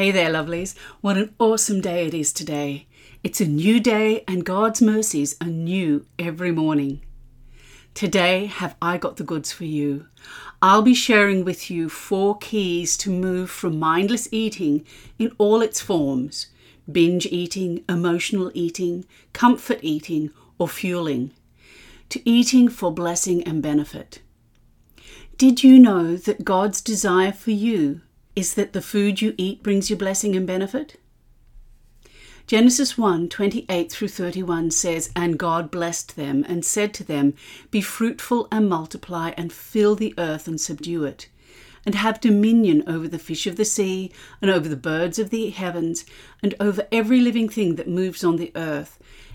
Hey there, lovelies. What an awesome day it is today. It's a new day and God's mercies are new every morning. Today, have I got the goods for you. I'll be sharing with you 4 keys to move from mindless eating in all its forms: binge eating, emotional eating, comfort eating, or fueling, to eating for blessing and benefit. Did you know that God's desire for you is that the food you eat brings you blessing and benefit? Genesis 1:28 through 31 says, "And God blessed them and said to them, Be fruitful and multiply and fill the earth and subdue it, and have dominion over the fish of the sea and over the birds of the heavens and over every living thing that moves on the earth.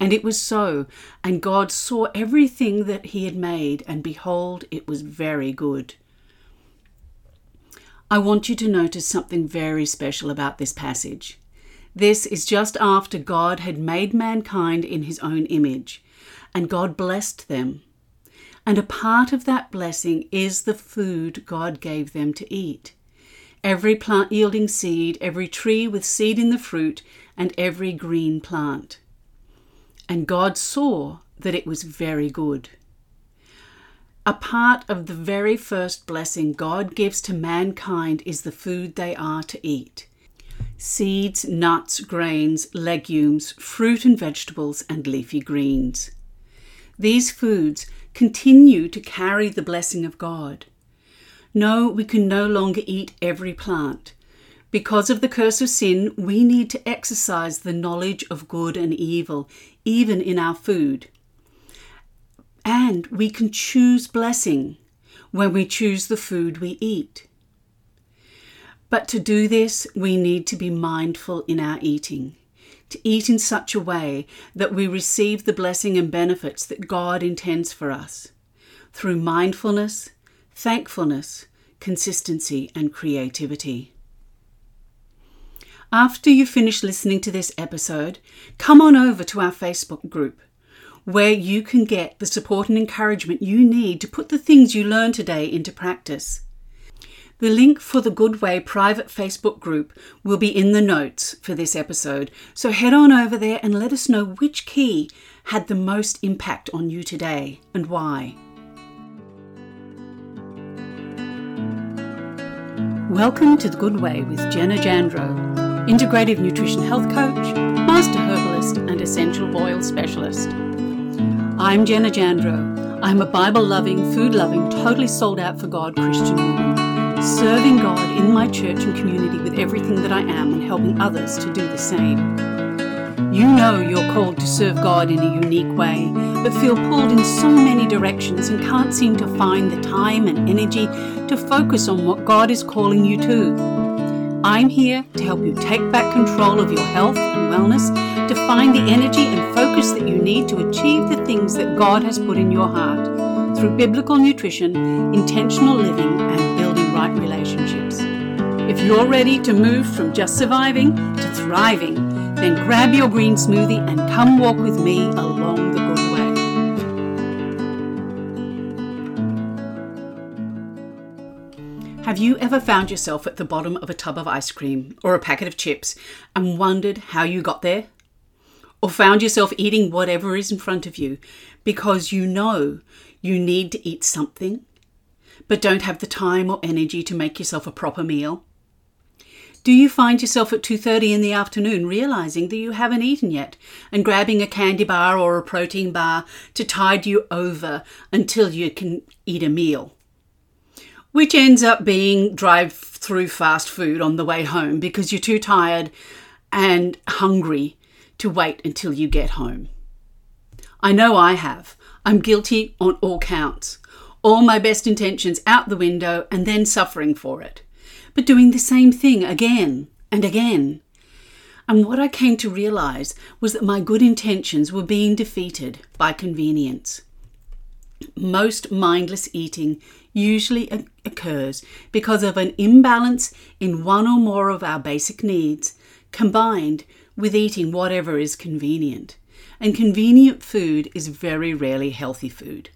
And it was so, and God saw everything that he had made, and behold, it was very good. I want you to notice something very special about this passage. This is just after God had made mankind in his own image, and God blessed them. And a part of that blessing is the food God gave them to eat. Every plant yielding seed, every tree with seed in the fruit, and every green plant. And God saw that it was very good. A part of the very first blessing God gives to mankind is the food they are to eat: seeds, nuts, grains, legumes, fruit and vegetables, and leafy greens. These foods continue to carry the blessing of God. No, we can no longer eat every plant. Because of the curse of sin, we need to exercise the knowledge of good and evil, even in our food. And we can choose blessing when we choose the food we eat. But to do this, we need to be mindful in our eating, to eat in such a way that we receive the blessing and benefits that God intends for us, through mindfulness, thankfulness, consistency, and creativity. After you finish listening to this episode, come on over to our Facebook group, where you can get the support and encouragement you need to put the things you learn today into practice. The link for the Good Way private Facebook group will be in the notes for this episode, so head on over there and let us know which key had the most impact on you today and why. Welcome to The Good Way with Jenna Jandro, Integrative Nutrition Health Coach, Master Herbalist, and Essential Oil Specialist. I'm Jenna Jandro. I'm a Bible-loving, food-loving, totally sold out for God Christian woman, serving God in my church and community with everything that I am and helping others to do the same. You know you're called to serve God in a unique way, but feel pulled in so many directions and can't seem to find the time and energy to focus on what God is calling you to. I'm here to help you take back control of your health and wellness, to find the energy and focus that you need to achieve the things that God has put in your heart through biblical nutrition, intentional living, and building right relationships. If you're ready to move from just surviving to thriving, then grab your green smoothie and come walk with me along the Good Way. Have you ever found yourself at the bottom of a tub of ice cream or a packet of chips and wondered how you got there? Or found yourself eating whatever is in front of you because you know you need to eat something but don't have the time or energy to make yourself a proper meal? Do you find yourself at 2:30 in the afternoon realizing that you haven't eaten yet and grabbing a candy bar or a protein bar to tide you over until you can eat a meal, which ends up being drive-through fast food on the way home because you're too tired and hungry to wait until you get home? I know I have. I'm guilty on all counts. All my best intentions out the window and then suffering for it. But doing the same thing again and again. And what I came to realize was that my good intentions were being defeated by convenience. Most mindless eating usually occurs because of an imbalance in one or more of our basic needs, combined with eating whatever is convenient. And convenient food is very rarely healthy food.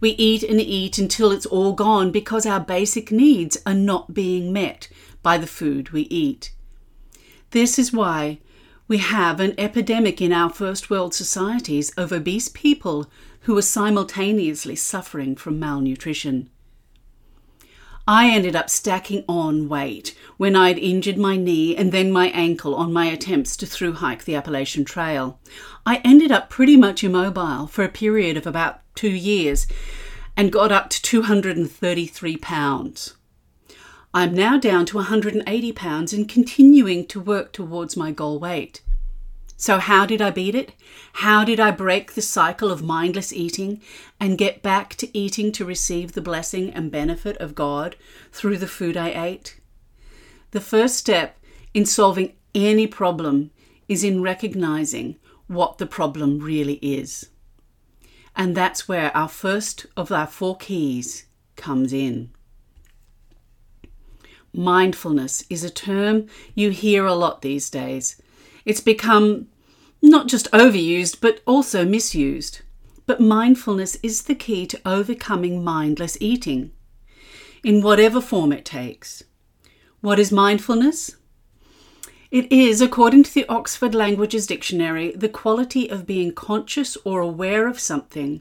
We eat and eat until it's all gone because our basic needs are not being met by the food we eat. This is why we have an epidemic in our first world societies of obese people who are simultaneously suffering from malnutrition. I ended up stacking on weight when I'd injured my knee and then my ankle on my attempts to thru-hike the Appalachian Trail. I ended up pretty much immobile for a period of about 2 years and got up to 233 pounds. I'm now down to 180 pounds and continuing to work towards my goal weight. So how did I beat it? How did I break the cycle of mindless eating and get back to eating to receive the blessing and benefit of God through the food I ate? The first step in solving any problem is in recognizing what the problem really is. And that's where our first of our 4 keys comes in. Mindfulness is a term you hear a lot these days. It's become not just overused, but also misused. But mindfulness is the key to overcoming mindless eating, in whatever form it takes. What is mindfulness? It is, according to the Oxford Languages Dictionary, the quality of being conscious or aware of something,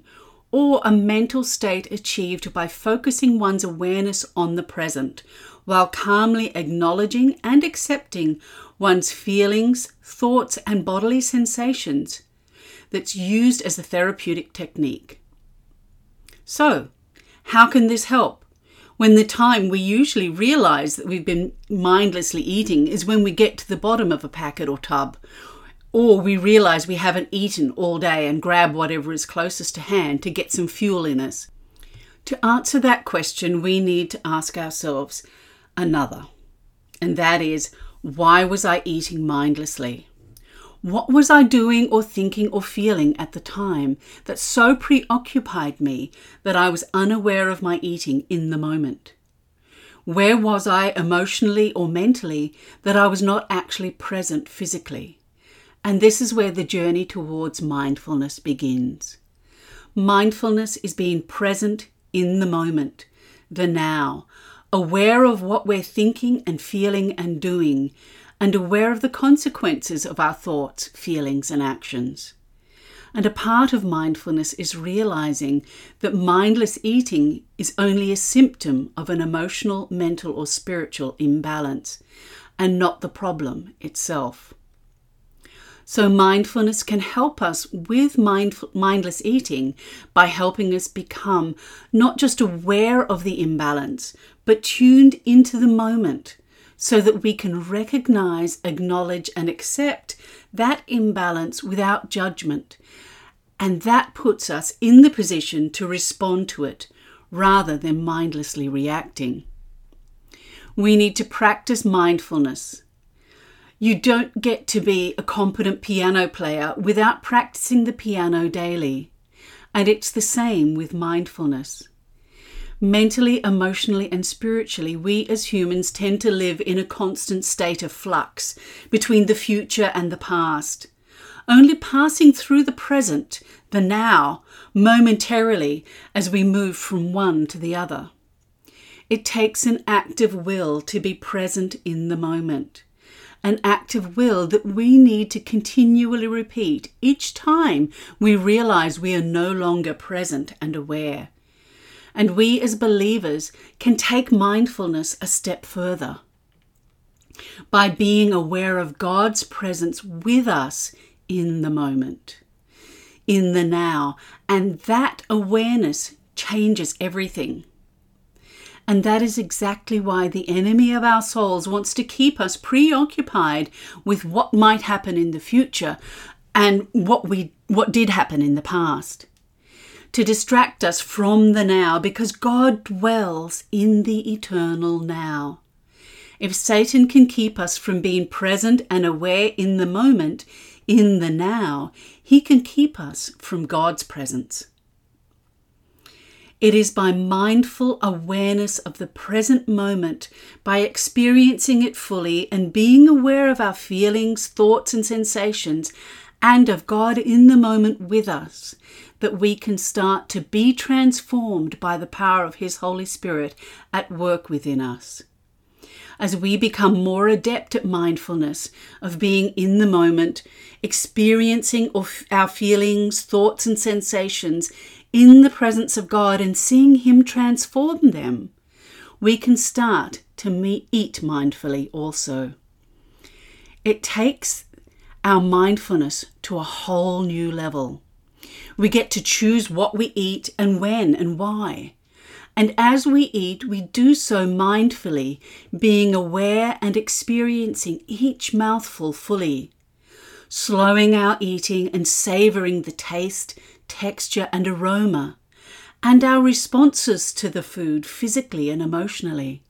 or a mental state achieved by focusing one's awareness on the present, while calmly acknowledging and accepting one's feelings, thoughts, and bodily sensations, that's used as a therapeutic technique. So, how can this help? When the time we usually realize that we've been mindlessly eating is when we get to the bottom of a packet or tub, or we realize we haven't eaten all day and grab whatever is closest to hand to get some fuel in us. To answer that question, we need to ask ourselves another, and that is, why was I eating mindlessly? What was I doing or thinking or feeling at the time that so preoccupied me that I was unaware of my eating in the moment? Where was I emotionally or mentally that I was not actually present physically? And this is where the journey towards mindfulness begins. Mindfulness is being present in the moment, the now, aware of what we're thinking and feeling and doing, and aware of the consequences of our thoughts, feelings, and actions. And a part of mindfulness is realizing that mindless eating is only a symptom of an emotional, mental, or spiritual imbalance, and not the problem itself. So mindfulness can help us with mindless eating by helping us become not just aware of the imbalance, but tuned into the moment so that we can recognize, acknowledge, and accept that imbalance without judgment. And that puts us in the position to respond to it rather than mindlessly reacting. We need to practice mindfulness. You don't get to be a competent piano player without practicing the piano daily. And it's the same with mindfulness. Mentally, emotionally, and spiritually, we as humans tend to live in a constant state of flux between the future and the past. Only passing through the present, the now, momentarily as we move from one to the other. It takes an active will to be present in the moment. An active will that we need to continually repeat each time we realize we are no longer present and aware. And we as believers can take mindfulness a step further by being aware of God's presence with us in the moment, in the now. And that awareness changes everything. And that is exactly why the enemy of our souls wants to keep us preoccupied with what might happen in the future and what did happen in the past. To distract us from the now, because God dwells in the eternal now. If Satan can keep us from being present and aware in the moment, in the now, he can keep us from God's presence. It is by mindful awareness of the present moment, by experiencing it fully and being aware of our feelings, thoughts and sensations, and of God in the moment with us, that we can start to be transformed by the power of His Holy Spirit at work within us. As we become more adept at mindfulness, of being in the moment, experiencing our feelings, thoughts and sensations in the presence of God and seeing Him transform them, we can start to eat mindfully also. It takes our mindfulness to a whole new level. We get to choose what we eat and when and why. And as we eat, we do so mindfully, being aware and experiencing each mouthful fully, slowing our eating and savoring the taste, texture and aroma, and our responses to the food physically and emotionally.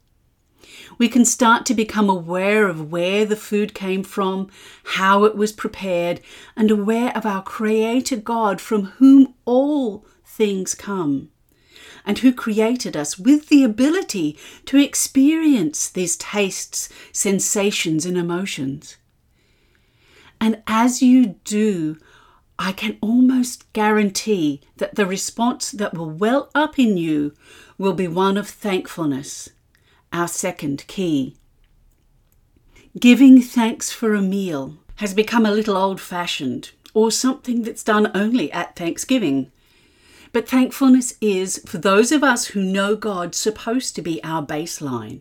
We can start to become aware of where the food came from, how it was prepared, and aware of our Creator God, from whom all things come, and who created us with the ability to experience these tastes, sensations, and emotions. And as you do, I can almost guarantee that the response that will well up in you will be one of thankfulness, our second key. Giving thanks for a meal has become a little old-fashioned, or something that's done only at Thanksgiving. But thankfulness is, for those of us who know God, supposed to be our baseline.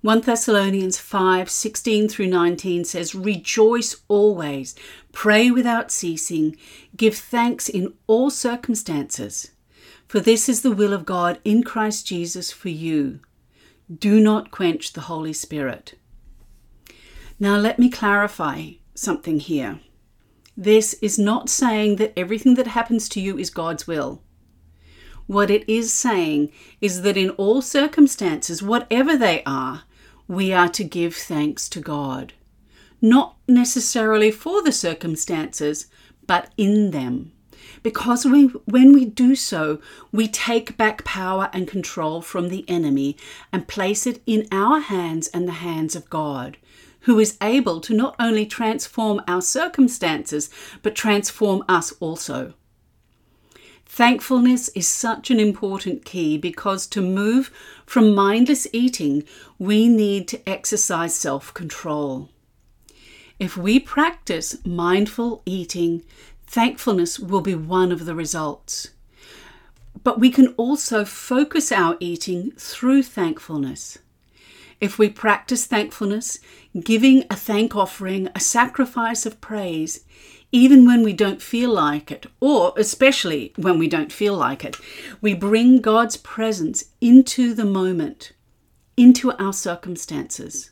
1 Thessalonians 5:16-19 says, "Rejoice always, pray without ceasing, give thanks in all circumstances, for this is the will of God in Christ Jesus for you. Do not quench the Holy Spirit." Now let me clarify something here. This is not saying that everything that happens to you is God's will. What it is saying is that in all circumstances, whatever they are, we are to give thanks to God. Not necessarily for the circumstances, but in them. Because when we do so, we take back power and control from the enemy and place it in our hands and the hands of God, who is able to not only transform our circumstances, but transform us also. Thankfulness is such an important key, because to move from mindless eating, we need to exercise self-control. If we practice mindful eating, thankfulness will be one of the results. But we can also focus our eating through thankfulness. If we practice thankfulness, giving a thank offering, a sacrifice of praise, even when we don't feel like it, or especially when we don't feel like it, we bring God's presence into the moment, into our circumstances.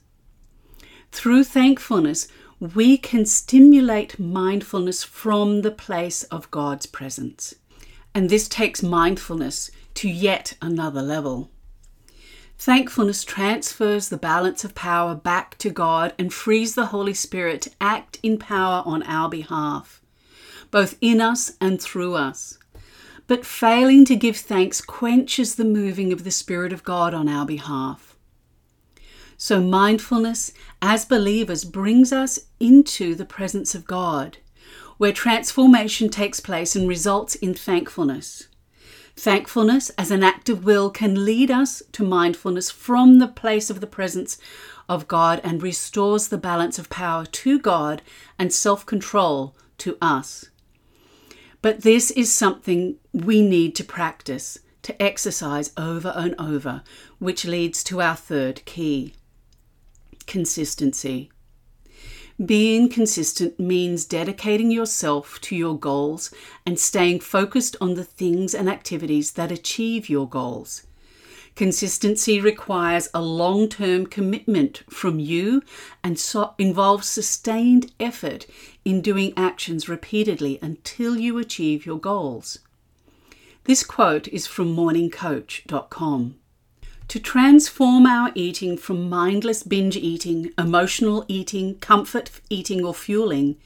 Through thankfulness, we can stimulate mindfulness from the place of God's presence. And this takes mindfulness to yet another level. Thankfulness transfers the balance of power back to God and frees the Holy Spirit to act in power on our behalf, both in us and through us. But failing to give thanks quenches the moving of the Spirit of God on our behalf. So mindfulness as believers brings us into the presence of God, where transformation takes place and results in thankfulness. Thankfulness as an act of will can lead us to mindfulness from the place of the presence of God and restores the balance of power to God and self-control to us. But this is something we need to practice, to exercise over and over, which leads to our third key. Consistency. Being consistent means dedicating yourself to your goals and staying focused on the things and activities that achieve your goals. Consistency requires a long-term commitment from you and involves sustained effort in doing actions repeatedly until you achieve your goals. This quote is from MorningCoach.com. to transform our eating from mindless binge eating, emotional eating, comfort eating or fueling,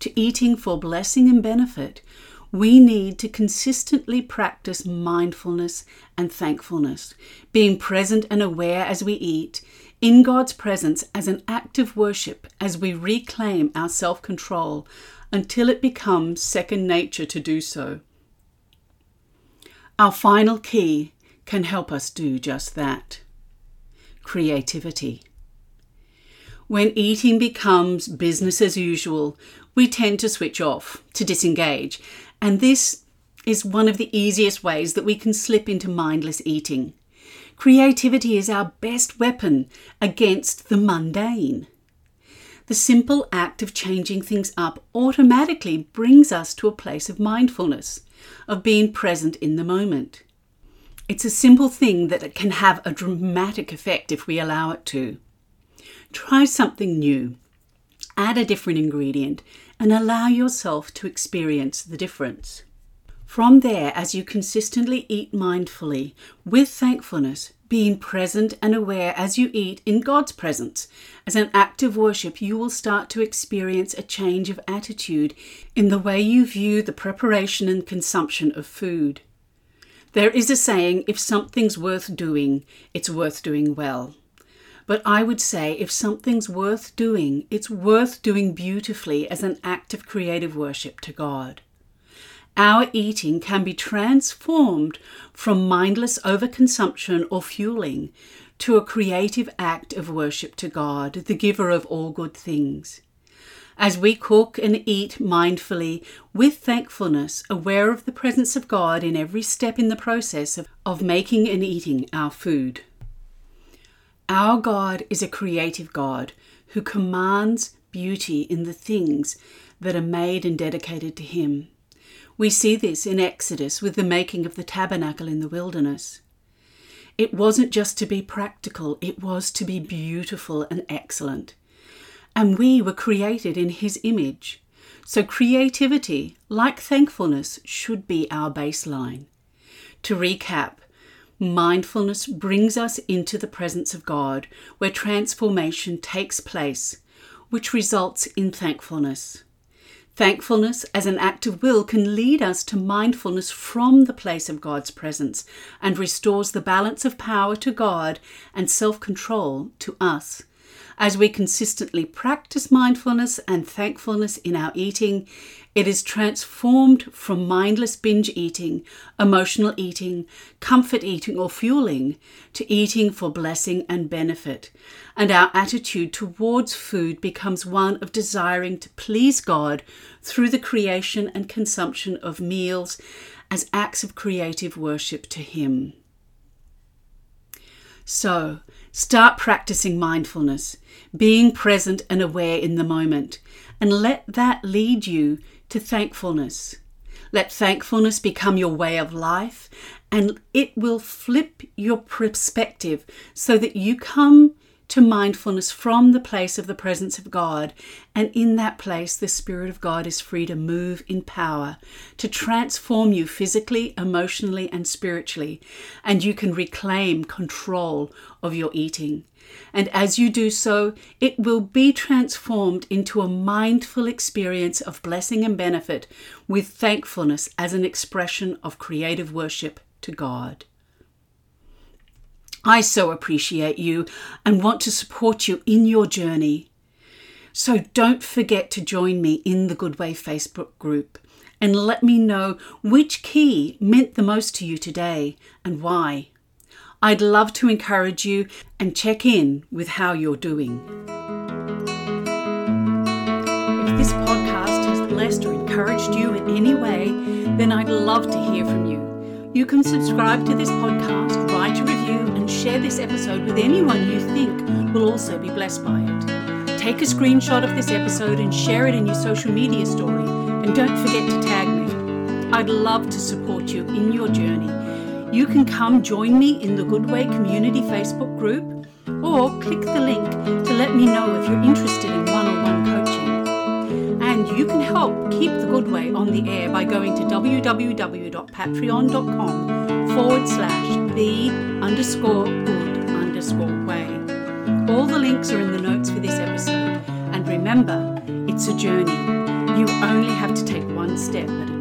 to eating for blessing and benefit, we need to consistently practice mindfulness and thankfulness, being present and aware as we eat, in God's presence as an act of worship, as we reclaim our self-control until it becomes second nature to do so. Our final key can help us do just that. Creativity. When eating becomes business as usual, we tend to switch off, to disengage, and this is one of the easiest ways that we can slip into mindless eating. Creativity is our best weapon against the mundane. The simple act of changing things up automatically brings us to a place of mindfulness, of being present in the moment. It's a simple thing that can have a dramatic effect if we allow it to. Try something new, add a different ingredient, and allow yourself to experience the difference. From there, as you consistently eat mindfully, with thankfulness, being present and aware as you eat in God's presence, as an act of worship, you will start to experience a change of attitude in the way you view the preparation and consumption of food. There is a saying, if something's worth doing, it's worth doing well. But I would say if something's worth doing, it's worth doing beautifully as an act of creative worship to God. Our eating can be transformed from mindless overconsumption or fueling to a creative act of worship to God, the giver of all good things. As we cook and eat mindfully, with thankfulness, aware of the presence of God in every step in the process of making and eating our food. Our God is a creative God who commands beauty in the things that are made and dedicated to Him. We see this in Exodus with the making of the tabernacle in the wilderness. It wasn't just to be practical, it was to be beautiful and excellent. And we were created in His image. So creativity, like thankfulness, should be our baseline. To recap, mindfulness brings us into the presence of God, where transformation takes place, which results in thankfulness. Thankfulness as an act of will can lead us to mindfulness from the place of God's presence and restores the balance of power to God and self-control to us. As we consistently practice mindfulness and thankfulness in our eating, it is transformed from mindless binge eating, emotional eating, comfort eating or fueling, to eating for blessing and benefit. And our attitude towards food becomes one of desiring to please God through the creation and consumption of meals as acts of creative worship to Him. So, start practicing mindfulness, being present and aware in the moment, and let that lead you to thankfulness. Let thankfulness become your way of life, and it will flip your perspective so that you come to mindfulness from the place of the presence of God, and in that place the Spirit of God is free to move in power, to transform you physically, emotionally and spiritually, and you can reclaim control of your eating. And as you do so, it will be transformed into a mindful experience of blessing and benefit, with thankfulness as an expression of creative worship to God. I so appreciate you and want to support you in your journey. So don't forget to join me in the Good Way Facebook group and let me know which key meant the most to you today and why. I'd love to encourage you and check in with how you're doing. If this podcast has blessed or encouraged you in any way, then I'd love to hear from you. You can subscribe to this podcast, write a review, and share this episode with anyone you think will also be blessed by it. Take a screenshot of this episode and share it in your social media story. And don't forget to tag me. I'd love to support you in your journey. You can come join me in the Good Way Community Facebook group, or click the link to let me know if you're interested in one-on-one coaching. And You can help keep The Good Way on the air by going to www.patreon.com/the_good_way. All the links are in the notes for this episode. And remember, it's a journey. You only have to take one step at a time.